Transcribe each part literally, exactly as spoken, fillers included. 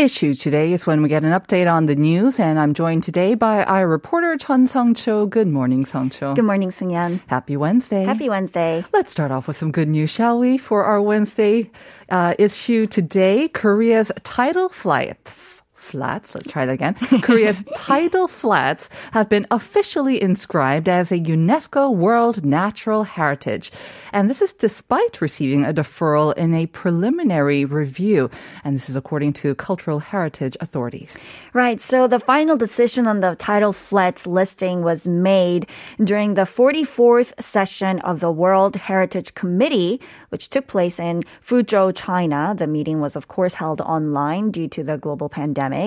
Issue today is when we get an update on the news, and I'm joined today by our reporter Chun Sung-cho. Good morning, Sung-cho. Good morning, Seungyeon. Happy Wednesday. Happy Wednesday. Let's start off with some good news, shall we, for our Wednesday uh, issue today. Korea's tidal flight. Flats. Let's try that again. Korea's tidal flats have been officially inscribed as a UNESCO World Natural Heritage. And this is despite receiving a deferral in a preliminary review. And this is according to cultural heritage authorities. Right. So the final decision on the tidal flats listing was made during the forty-fourth session of the World Heritage Committee, which took place in Fuzhou, China. The meeting was, of course, held online due to the global pandemic.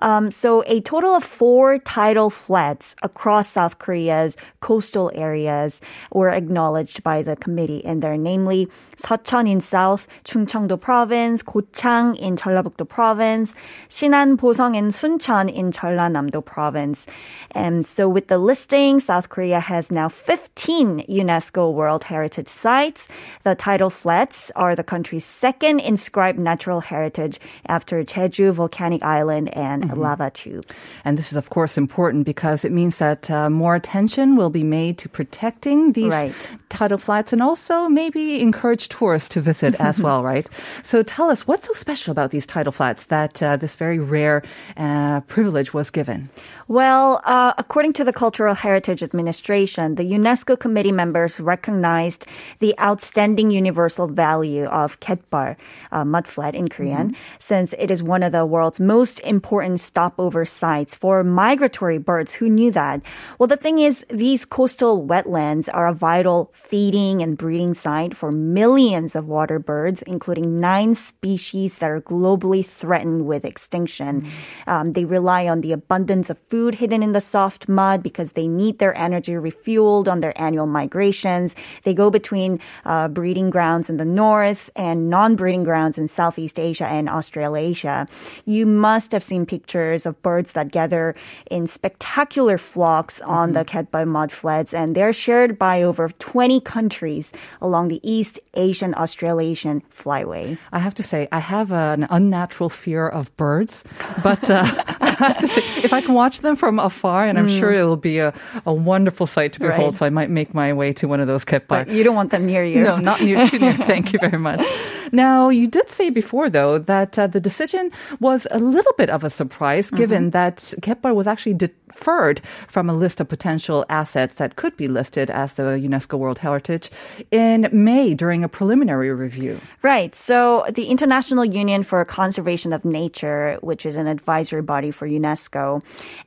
Um, so a total of four tidal flats across South Korea's coastal areas were acknowledged by the committee, and they're namely Seocheon in South, Chungcheong-do Province, Gochang in Jeollabuk-do Province, Sinan, Boseong, and Suncheon in Jeollanam-do Province. And so with the listing, South Korea has now fifteen UNESCO World Heritage Sites. The tidal flats are the country's second inscribed natural heritage after Jeju, Volcanic Island, and mm-hmm. lava tubes. And this is, of course, important because it means that uh, more attention will be made to protecting these right. tidal flats, and also maybe encourage tourists to visit as well, right? So tell us, what's so special about these tidal flats that uh, this very rare uh, privilege was given? Well, uh, according to the Cultural Heritage Administration, the UNESCO committee members recognized the outstanding universal value of getbol, uh, mudflat in Korean, mm-hmm. since it is one of the world's most important stopover sites for migratory birds. Who knew that? Well, the thing is, these coastal wetlands are a vital feeding and breeding site for millions of water birds, including nine species that are globally threatened with extinction. Mm-hmm. Um, they rely on the abundance of food hidden in the soft mud because they need their energy refueled on their annual migrations. They go between uh, breeding grounds in the north and non-breeding grounds in Southeast Asia and Australasia. You must have seen pictures of birds that gather in spectacular flocks on mm-hmm. the Ketbai mudflats, and they're shared by over twenty countries along the East Asian Australasian flyway. I have to say, I have an unnatural fear of birds, but uh, I have to say, if I can watch them from afar, and I'm mm. sure it will be a, a wonderful sight to behold, right. so I might make my way to one of those getbol. But you don't want them near you. No, not near, too near. Thank you very much. Now, you did say before, though, that uh, the decision was a little bit of a surprise, mm-hmm. given that getbol was actually deferred from a list of potential assets that could be listed as the UNESCO World Heritage in May during a preliminary review. Right. So the International Union for Conservation of Nature, which is an advisory body for UNESCO,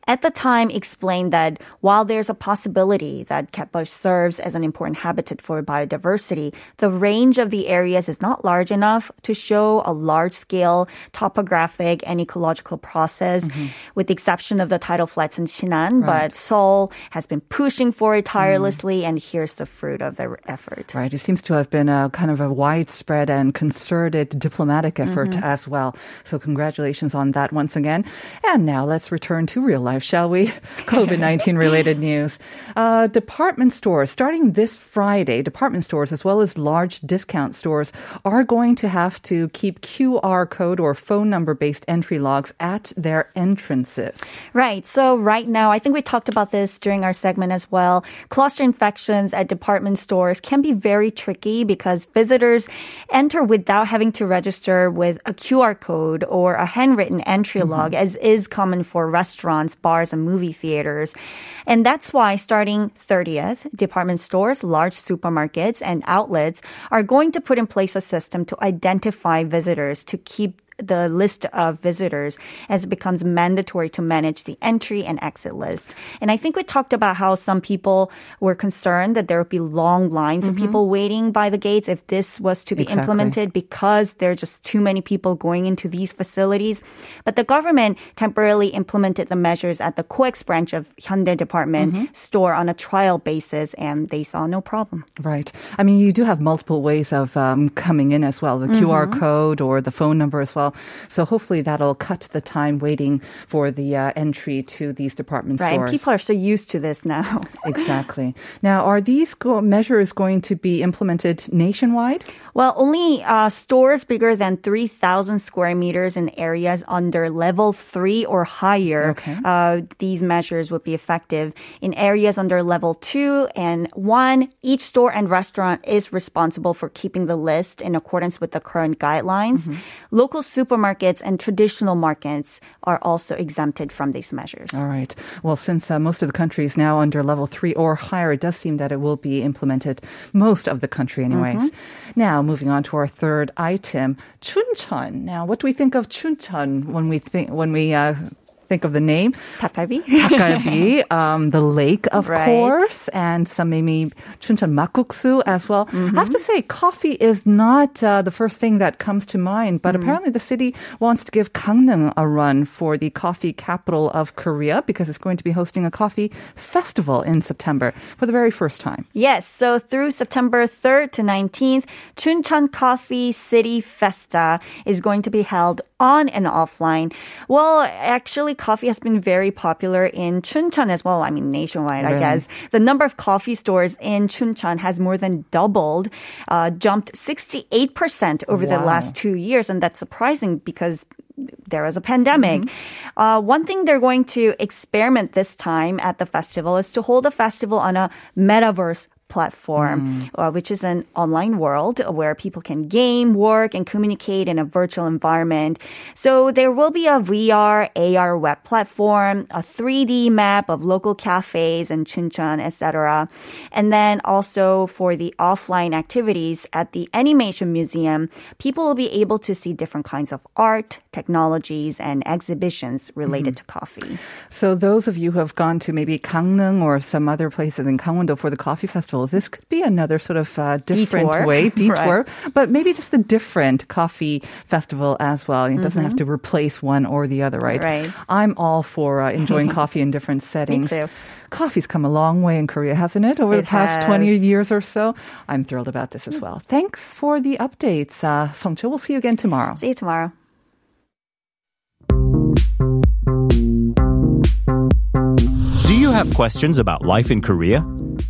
at the time explained that while there's a possibility that getbol serves as an important habitat for biodiversity, the range of the areas is not large enough to show a large-scale topographic and ecological process, mm-hmm. with the exception of the tidal flats in Sinan, right. but Seoul has been pushing for it tirelessly, mm. and here's the fruit of their effort. Right, it seems to have been a kind of a widespread and concerted diplomatic effort mm-hmm. as well. So congratulations on that once again. And now let's return to real life, shall we? COVID nineteen related news. Uh, department stores, starting this Friday, department stores as well as large discount stores are going to have to keep Q R code or phone number based entry logs at their entrances. Right. So right now, I think we talked about this during our segment as well. Cluster infections at department stores can be very tricky because visitors enter without having to register with a Q R code or a handwritten entry mm-hmm. log, as is common for restaurants, bars, and movie theaters. And that's why starting thirtieth, department stores, large supermarkets, and outlets are going to put in place a system to identify visitors to keep the list of visitors as it becomes mandatory to manage the entry and exit list. And I think we talked about how some people were concerned that there would be long lines mm-hmm. of people waiting by the gates if this was to be exactly. implemented because there are just too many people going into these facilities. But the government temporarily implemented the measures at the C O E X branch of Hyundai Department mm-hmm. store on a trial basis, and they saw no problem. Right. I mean, you do have multiple ways of um, coming in as well, the mm-hmm. Q R code or the phone number as well. So hopefully that'll cut the time waiting for the uh, entry to these department right, stores. Right, people are so used to this now. Exactly. Now, are these go- measures going to be implemented nationwide? Well, only uh, stores bigger than three thousand square meters in areas under level three or higher, okay. uh, these measures would be effective. In areas under level two and one, each store and restaurant is responsible for keeping the list in accordance with the current guidelines. Mm-hmm. Local supermarkets and traditional markets are also exempted from these measures. All right. Well, since uh, most of the country is now under level three or higher, it does seem that it will be implemented, most of the country anyways. Mm-hmm. Now, moving on to our third item, Chuncheon. Now, what do we think of Chuncheon when we think when we uh, think of the name? Dakgalbi. Dakgalbi, um, the lake, of right. course, and some maybe Chuncheon makguksu as well. Mm-hmm. I have to say, coffee is not uh, the first thing that comes to mind, but mm-hmm. apparently the city wants to give Gangnam a run for the coffee capital of Korea because it's going to be hosting a coffee festival in September for the very first time. Yes, so through September third to nineteenth, Chuncheon Coffee City Festa is going to be held on and offline. Well, actually, coffee has been very popular in Chuncheon as well. I mean, nationwide, really? I guess. The number of coffee stores in Chuncheon has more than doubled, uh, jumped sixty-eight percent over wow. the last two years. And that's surprising because there was a pandemic. Mm-hmm. Uh, one thing they're going to experiment this time at the festival is to hold a festival on a metaverse platform, mm. uh, which is an online world where people can game, work, and communicate in a virtual environment. So there will be a V R, A R web platform, a three D map of local cafes and Chuncheon, et cetera. And then also for the offline activities at the Animation Museum, people will be able to see different kinds of art, technologies, and exhibitions related mm. to coffee. So those of you who have gone to maybe Gangneung or some other places in Gangwon-do for the coffee festival, this could be another sort of uh, different detour. way, detour, right. but maybe just a different coffee festival as well. It mm-hmm. doesn't have to replace one or the other, right? Right. I'm all for uh, enjoying coffee in different settings. Me too. Coffee's come a long way in Korea, hasn't it? Over it the past has. twenty years or so. I'm thrilled about this as well. Thanks for the updates, uh, Seungcho. We'll see you again tomorrow. See you tomorrow. Do you have questions about life in Korea?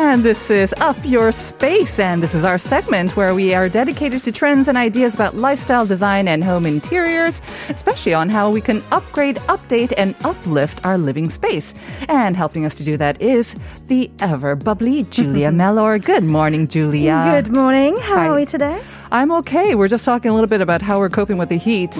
And this is Up Your Space, and this is our segment where we are dedicated to trends and ideas about lifestyle design and home interiors, especially on how we can upgrade, update, and uplift our living space. And helping us to do that is the ever bubbly Julia Mellor. Good morning, Julia. Good morning. How Hi. are we today? I'm okay. We're just talking a little bit about how we're coping with the heat.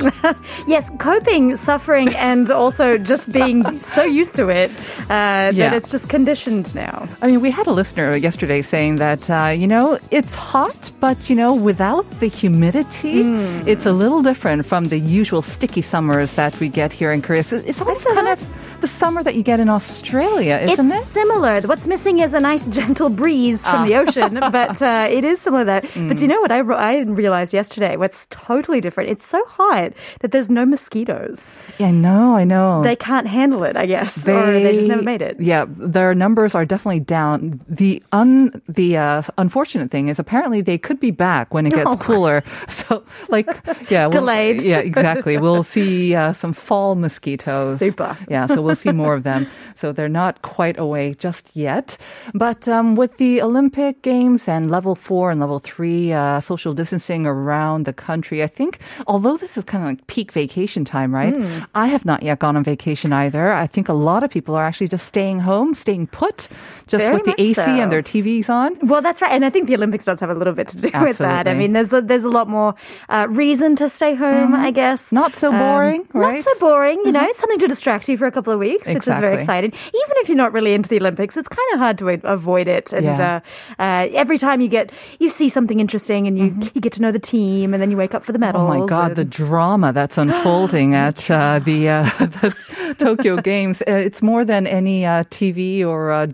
Yes, coping, suffering, and also just being so used to it uh, yeah. that it's just conditioned now. I mean, we had a listener yesterday saying that, uh, you know, it's hot, but, you know, without the humidity, mm. it's a little different from the usual sticky summers that we get here in Korea. So it's always kind of the summer that you get in Australia, isn't it's it? It's similar. What's missing is a nice gentle breeze from ah. the ocean, but uh, it is similar to that. Mm. But you know what I, I realized yesterday? What's totally different? It's so hot that there's no mosquitoes. Yeah, I know, I know. They can't handle it, I guess, they, or they just never made it. Yeah, their numbers are definitely down. The un the uh, unfortunate thing is apparently they could be back when it gets oh. cooler. So, like, yeah. We'll, Delayed. Yeah, exactly. We'll see uh, some fall mosquitoes. Super. Yeah, so we'll see more of them. So they're not quite away just yet. But um, with the Olympic Games and level four and level three uh, social distancing around the country, I think, although this is kind of like peak vacation time, right? Mm. I have not yet gone on vacation either. I think a lot of people are actually just staying home, staying put, just Very with the A C so. and their T Vs on. Well, that's right. And I think the Olympics does have a little bit to do Absolutely. with that. I mean, there's a, there's a lot more uh, reason to stay home, mm-hmm. I guess. Not so boring, um, right? Not so boring. You mm-hmm. know, it's something to distract you for a couple of weeks, exactly. which is very exciting. Even if you're not really into the Olympics, it's kind of hard to avoid it. And yeah. uh, uh, every time you get, you see something interesting and you, mm-hmm. you get to know the team and then you wake up for the medals. Oh my God, and... the drama that's unfolding at uh, the, uh, the Tokyo Games. Uh, it's more than any uh, T V or uh,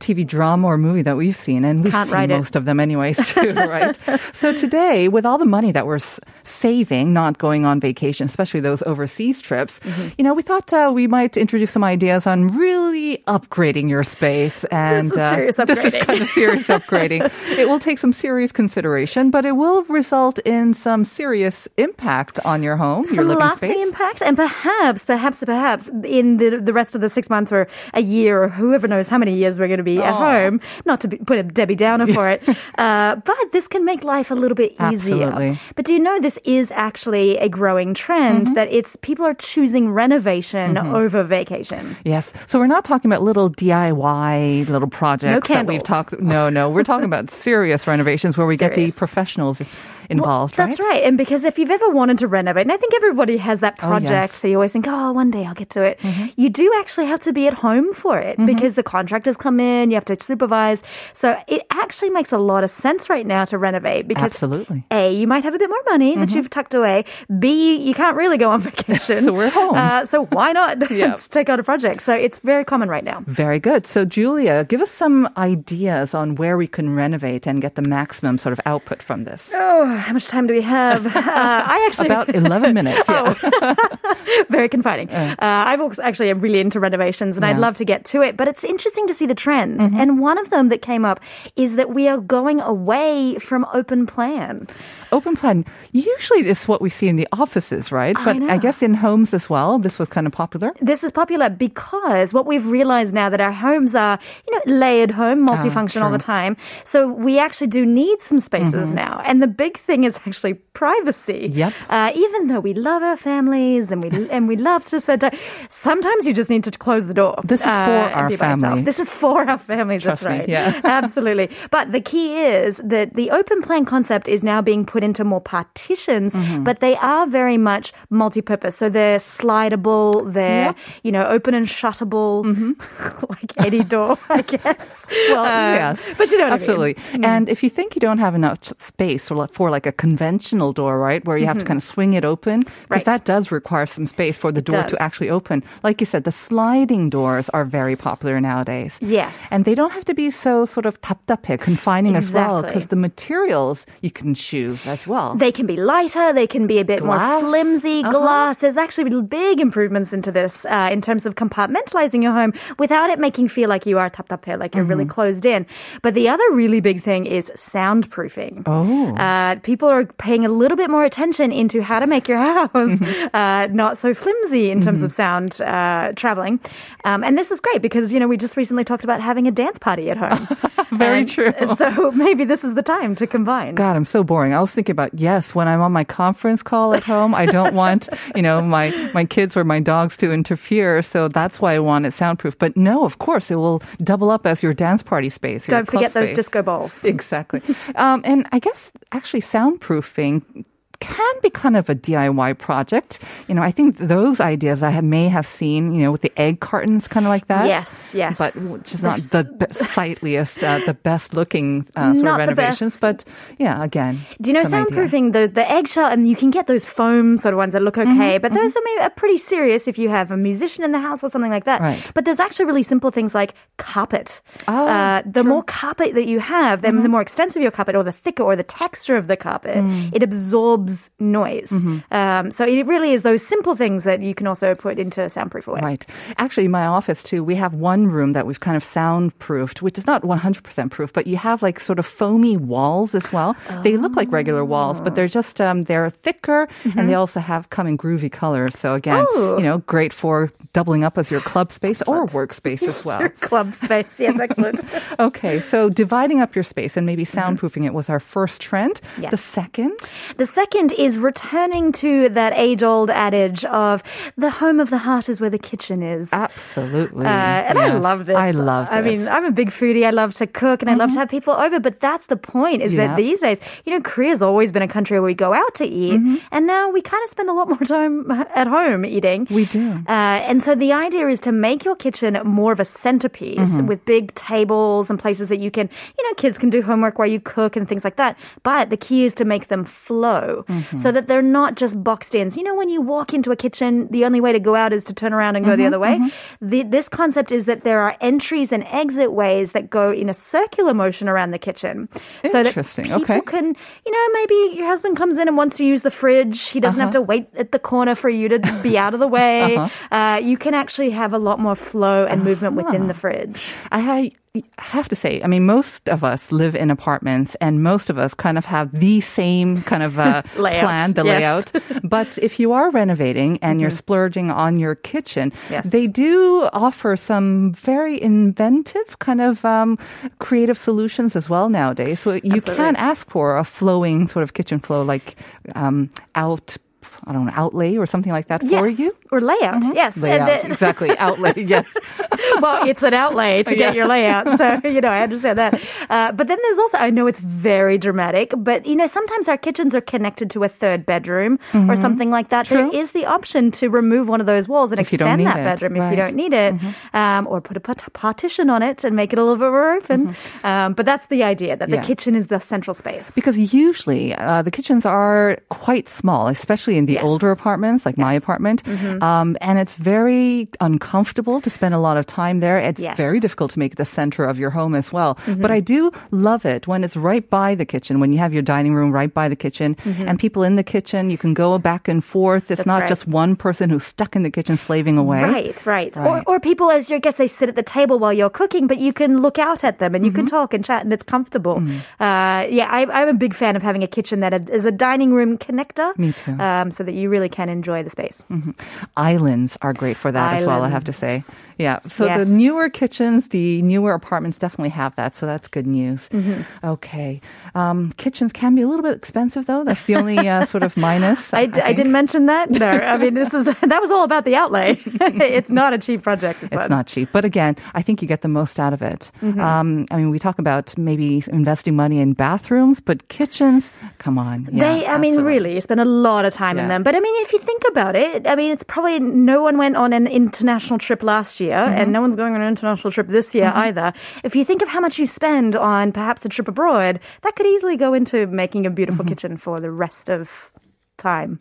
T V drama or movie that we've seen. And we've Can't seen most it. of them anyways, too, right? So today, with all the money that we're saving, not going on vacation, especially those overseas trips, mm-hmm. you know, we thought uh, we might introduce some ideas on really upgrading your space. And this is, uh, serious upgrading. This is kind of serious upgrading. It will take some serious consideration, but it will result in some serious impact on your home, some your living space. Some lasting impact, and perhaps, perhaps, perhaps in the, the rest of the six months or a year or whoever knows how many years we're going to be Aww. at home, not to be, put a Debbie Downer for it, uh, but this can make life a little bit easier. Absolutely. But do you know this is actually a growing trend mm-hmm. that it's people are choosing renovation mm-hmm. over vacation. Yes. So we're not talking about little D I Y little projects no candles. that we've talked. No, no. We're talking about serious renovations where we serious. get the professionals involved, well, right? That's right. And because if you've ever wanted to renovate, and I think everybody has that project, oh, yes. so you always think, oh, one day I'll get to it. Mm-hmm. You do actually have to be at home for it mm-hmm. because the contractors come in, you have to supervise. So it actually makes a lot of sense right now to renovate because Absolutely. A, you might have a bit more money mm-hmm. that you've tucked away. B, you can't really go on vacation. So we're home. Uh, so why not yep. take out a project? So it's very common right now. Very good. So Julia, give us some ideas on where we can renovate and get the maximum sort of output from this. Oh, how much time do we have? Uh, I actually about eleven minutes. Yeah. Oh. Very confining. Uh, I've also, actually I'm really into renovations, and yeah. I'd love to get to it. But it's interesting to see the trends, mm-hmm. and one of them that came up is that we are going away from open plan. Open plan. Usually, this is what we see in the offices, right? But I, know. I guess in homes as well. This was kind of popular. This is popular because what we've realized now that our homes are, you know, layered home, multifunction oh, all the time. So we actually do need some spaces mm-hmm. now, and the big thing is actually privacy. Yep. Uh, even though we love our families and we and we love to spend time, sometimes you just need to close the door. This is for uh, our family. This is for our families. Trust that's right. Me, yeah. Absolutely. But the key is that the open plan concept is now being put into more partitions, mm-hmm. but they are very much multi-purpose. So they're slidable. They're yep. you know open and shuttable, mm-hmm. like any door, I guess. Well, um, yes. But you know what Absolutely. I mean. And if you think you don't have enough space for like, for like a conventional door, right, where you mm-hmm. have to kind of swing it open, because right. that does require some space for the door to actually open. Like you said, the sliding doors are very popular nowadays. Yes. And they don't have to be so sort of 답답해, confining exactly. as well, because the materials you can choose as well. They can be lighter, they can be a bit glass. more flimsy, uh-huh. glass. There's actually big improvements into this uh, in terms of compartmentalizing your home without it making feel like you are 답답해, like you're mm-hmm. really closed in. But the other really big thing is soundproofing. Oh. Uh, people are paying a little bit more attention into how to make your house mm-hmm. uh, not so flimsy in terms mm-hmm. of sound uh, traveling. Um, and this is great because, you know, we just recently talked about having a dance party at home. Very and true. So maybe this is the time to combine. God, I'm so boring. I was thinking about, yes, when I'm on my conference call at home, I don't want, you know, my, my kids or my dogs to interfere. So that's why I want it soundproof. But no, of course, it will double up as your dance party space. Don't forget those space. disco balls. Exactly. Um, and I guess actually soundproofing can be kind of a D I Y project. You know, I think those ideas I have, may have seen, you know, with the egg cartons, kind of like that. Yes, yes. But which is not the sightliest, uh, the best looking uh, sort not of renovations. But yeah, again. Do you know soundproofing, the, the eggshell, and you can get those foam sort of ones that look okay, mm-hmm, but those mm-hmm. are maybe are pretty serious if you have a musician in the house or something like that. Right. But there's actually really simple things like carpet. Oh, uh, the true. more carpet that you have, then mm-hmm. the more extensive your carpet, or the thicker, or the texture of the carpet, mm. it absorbs noise. Mm-hmm. Um, so it really is those simple things that you can also put into a soundproof way. Right. Actually, in my office too, we have one room that we've kind of soundproofed, which is not one hundred percent proof, but you have like sort of foamy walls as well. Oh. They look like regular walls, but they're just um, they're thicker, mm-hmm. and they also have come in groovy colors. So again, oh. you know, great for doubling up as your club space excellent. or workspace as well. Your club space, yes, excellent. Okay, so dividing up your space and maybe soundproofing mm-hmm. it was our first trend. Yes. The second? The second is returning to that age-old adage of the home of the heart is where the kitchen is. Absolutely. Uh, and yes. I love this. I love this. I mean, I'm a big foodie. I love to cook and mm-hmm. I love to have people over, but that's the point is yeah. that these days, you know, Korea's always been a country where we go out to eat mm-hmm. and now we kind of spend a lot more time at home eating. We do. Uh, and so the idea is to make your kitchen more of a centerpiece mm-hmm. with big tables and places that you can, you know, kids can do homework while you cook and things like that. But the key is to make them flow mm-hmm. so that they're not just boxed in. So, you know, when you walk into a kitchen, the only way to go out is to turn around and go mm-hmm, the other way. Mm-hmm. The, this concept is that there are entries and exit ways that go in a circular motion around the kitchen. Interesting. So that people okay. can, you know, maybe your husband comes in and wants to use the fridge. He doesn't uh-huh. have to wait at the corner for you to be out of the way. Uh-huh. Uh, you can actually have a lot more flow and movement uh-huh. within the fridge. I, I I have to say, I mean, most of us live in apartments and most of us kind of have the same kind of uh, plan, the yes. layout. But if you are renovating and mm-hmm. you're splurging on your kitchen, yes. they do offer some very inventive kind of um, creative solutions as well nowadays. So you Absolutely. can ask for a flowing sort of kitchen flow, like um, out I don't know, outlay or something like that yes. for you? Or layout, mm-hmm. yes. Layout, and then, exactly. Outlay, yes. Well, it's an outlay to get yes. your layout. So, you know, I understand that. Uh, but then there's also, I know it's very dramatic, but, you know, sometimes our kitchens are connected to a third bedroom mm-hmm. or something like that. True. There is the option to remove one of those walls and if extend that it. bedroom right. if you don't need it, mm-hmm. um, or put a partition on it and make it a little bit more open. Mm-hmm. Um, but that's the idea, that yeah. the kitchen is the central space. Because usually uh, the kitchens are quite small, especially in in the yes. older apartments, like yes. my apartment. Mm-hmm. Um, and it's very uncomfortable to spend a lot of time there. It's yes. very difficult to make it the center of your home as well. Mm-hmm. But I do love it when it's right by the kitchen, when you have your dining room right by the kitchen mm-hmm. and people in the kitchen, you can go back and forth. It's That's not right. just one person who's stuck in the kitchen slaving away. Right, right. right. Or, or people, as you guess, they sit at the table while you're cooking, but you can look out at them and you mm-hmm. can talk and chat and it's comfortable. Mm-hmm. Uh, yeah, I, I'm a big fan of having a kitchen that is a dining room connector. Me too. Um, so that you really can enjoy the space. Mm-hmm. Islands are great for that Islands. as well, I have to say. Yeah, so yes. the newer kitchens, the newer apartments definitely have that, so that's good news. Mm-hmm. Okay. Um, kitchens can be a little bit expensive, though. That's the only uh, sort of minus. I, I, d- I didn't mention that. No, I mean, this is that was all about the outlay. It's not a cheap project. It's one. not cheap. But again, I think you get the most out of it. Mm-hmm. Um, I mean, we talk about maybe investing money in bathrooms, but kitchens, come on. Yeah, they, I absolutely. mean, really, you spend a lot of time yeah. in them. But I mean, if you think about it, I mean, it's probably no one went on an international trip last year. Year, mm-hmm. and no one's going on an international trip this year mm-hmm. either. If you think of how much you spend on perhaps a trip abroad, that could easily go into making a beautiful mm-hmm. kitchen for the rest of time.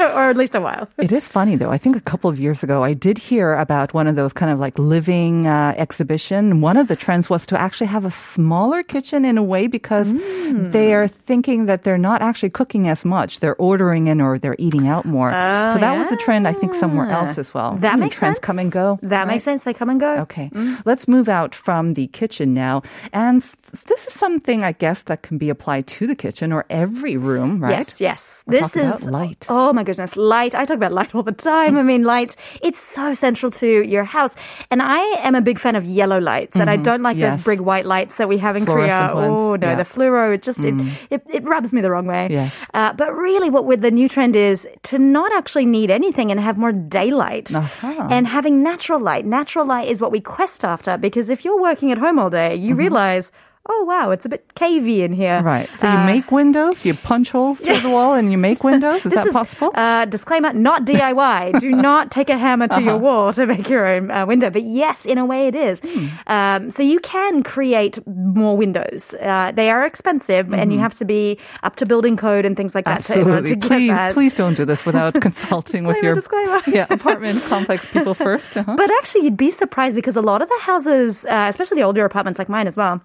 Or at least a while. It is funny though. I think a couple of years ago I did hear about one of those kind of like living uh, exhibition. One of the trends was to actually have a smaller kitchen in a way because mm. they are thinking that they're not actually cooking as much. They're ordering in or they're eating out more. Oh, so that yeah. was a trend I think somewhere else as well. That I mean, makes trends sense. come and go. That right? makes sense. They come and go. Okay. Mm. Let's move out from the kitchen now. And this is something I guess that can be applied to the kitchen or every room, right? Yes. Yes, We're this is light. Oh my goodness, light! I talk about light all the time. I mean, light—it's so central to your house. And I am a big fan of yellow lights, mm-hmm. and I don't like yes. those big white lights that we have in Korea. Oh no, yeah. the fluoro—it just mm. it, it it rubs me the wrong way. Yes. Uh, but really, what with the new trend is to not actually need anything and have more daylight uh-huh. and having natural light. Natural light is what we quest after because if you're working at home all day, you mm-hmm. realize. oh, wow, it's a bit cavey in here. Right. So you uh, make windows? You punch holes through the wall and you make windows? Is that is, possible? Uh, disclaimer, not D I Y. Do not take a hammer to uh-huh. your wall to make your own uh, window. But yes, in a way it is. Mm. Um, so you can create more windows. Uh, they are expensive mm-hmm. and you have to be up to building code and things like that. Absolutely. To, to please, that. please don't do this without consulting with your disclaimer. Yeah, apartment complex people first. Uh-huh. But actually, you'd be surprised because a lot of the houses, uh, especially the older apartments like mine as well,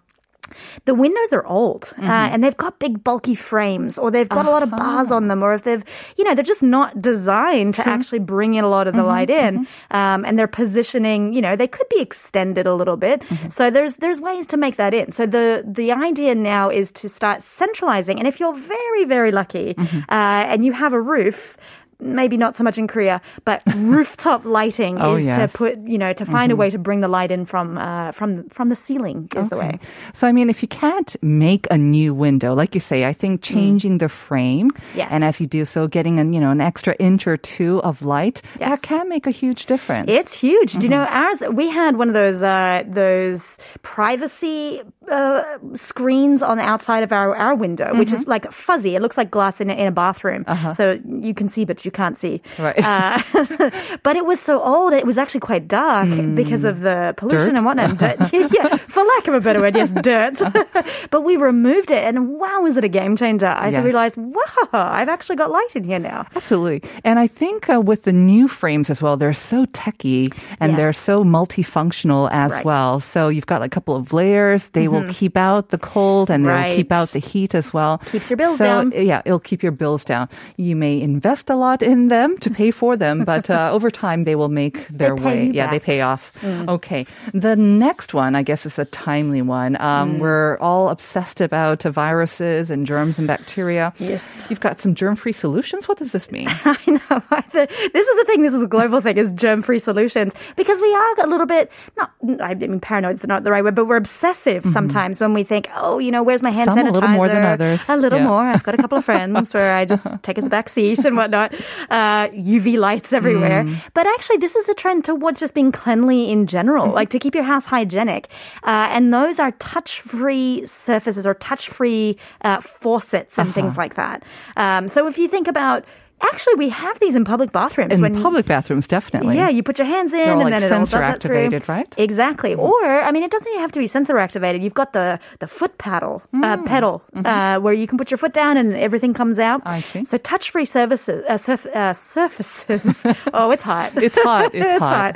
the windows are old mm-hmm. uh, and they've got big bulky frames or they've got uh-huh. a lot of bars on them or if they've, you know, they're just not designed to True. actually bring in a lot of the mm-hmm. light in mm-hmm. um, and their positioning, you know, they could be extended a little bit. Mm-hmm. So there's there's ways to make that in. So the, the idea now is to start centralizing. And if you're very, very lucky mm-hmm. uh, and you have a roof, maybe not so much in Korea, but rooftop lighting oh, is yes. to put, you know, to find mm-hmm. a way to bring the light in from uh, from from the ceiling is okay. the way. So, I mean, if you can't make a new window, like you say, I think changing mm. the frame, yes. and as you do so, getting an, you know, an extra inch or two of light, yes. that can make a huge difference. It's huge. Mm-hmm. Do you know, ours, we had one of those uh, those privacy uh, screens on the outside of our, our window, mm-hmm. which is like fuzzy. It looks like glass in a, in a bathroom. Uh-huh. So you can see, but you You can't see. Right. Uh, but it was so old, it was actually quite dark mm. because of the pollution dirt? and whatnot. Dirt. Yeah, for lack of a better word, yes, dirt. But we removed it, and wow, is it a game changer? I yes. realized, wow, I've actually got light in here now. Absolutely. And I think uh, with the new frames as well, they're so techy and yes. they're so multifunctional as right. well. So you've got like a couple of layers, they mm-hmm. will keep out the cold and right. they'll keep out the heat as well. Keeps your bills so, down. Yeah, it'll keep your bills down. You may invest a lot in them to pay for them, but uh, over time they will make their way. Yeah, back. They pay off. Mm. Okay. The next one, I guess, is a timely one. Um, mm. We're all obsessed about uh, viruses and germs and bacteria. Yes. You've got some germ-free solutions. What does this mean? I know. This is the thing. This is a global thing, is germ-free solutions, because we are a little bit, not, I mean, paranoid is not the right word, but we're obsessive mm-hmm. sometimes when we think, oh, you know, where's my hand some sanitizer? A little more than others. A little yeah. more. I've got a couple of friends where I just take us back seat and whatnot. Uh, U V lights everywhere. Mm. But actually, this is a trend towards just being cleanly in general, mm-hmm. like to keep your house hygienic. Uh, and those are touch-free surfaces or touch-free uh, faucets and uh-huh. things like that. Um, so if you think about, actually, we have these in public bathrooms. In when public you, bathrooms, definitely. Yeah, you put your hands in, and like then it all does that through. Sensor activated, right? Exactly. Mm. Or, I mean, it doesn't even have to be sensor activated. You've got the, the foot paddle, mm. uh, pedal, mm-hmm. uh, where you can put your foot down and everything comes out. I see. So touch-free services, uh, surf, uh, surfaces. Oh, it's hot. It's hot. It's, it's hot. hot.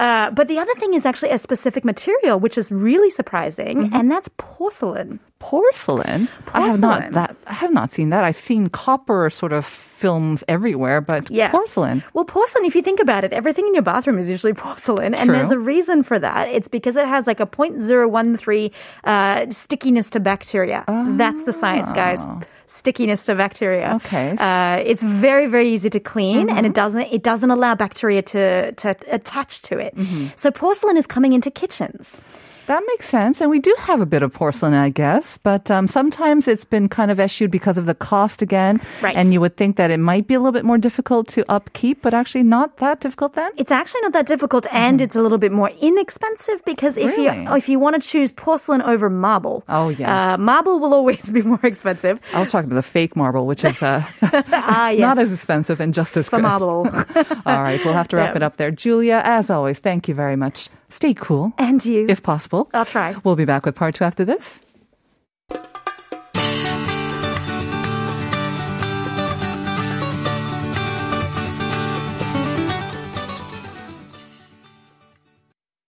Uh, but the other thing is actually a specific material, which is really surprising, mm-hmm. and that's porcelain. Porcelain? porcelain. I have not that. I have not seen that. I've seen copper sort of films everywhere, but yes. porcelain. Well, porcelain, if you think about it, everything in your bathroom is usually porcelain. True. And there's a reason for that. It's because it has like a zero point zero one three uh, stickiness to bacteria. Oh. That's the science, guys. Stickiness to bacteria. Okay. Uh, it's very, very easy to clean, mm-hmm. and it doesn't it doesn't allow bacteria to, to attach to it. Mm-hmm. So porcelain is coming into kitchens. That makes sense. And we do have a bit of porcelain, I guess. But um, sometimes it's been kind of eschewed because of the cost again. Right. And you would think that it might be a little bit more difficult to upkeep, but actually not that difficult then? It's actually not that difficult, and mm. it's a little bit more inexpensive, because if really? you if you want to choose porcelain over marble, oh yes, uh, marble will always be more expensive. I was talking about the fake marble, which is uh, ah, yes. not as expensive and just as For good. For marble. All right, we'll have to wrap yeah. it up there. Julia, as always, thank you very much. Stay cool. And you. If possible. I'll try. We'll be back with part two after this.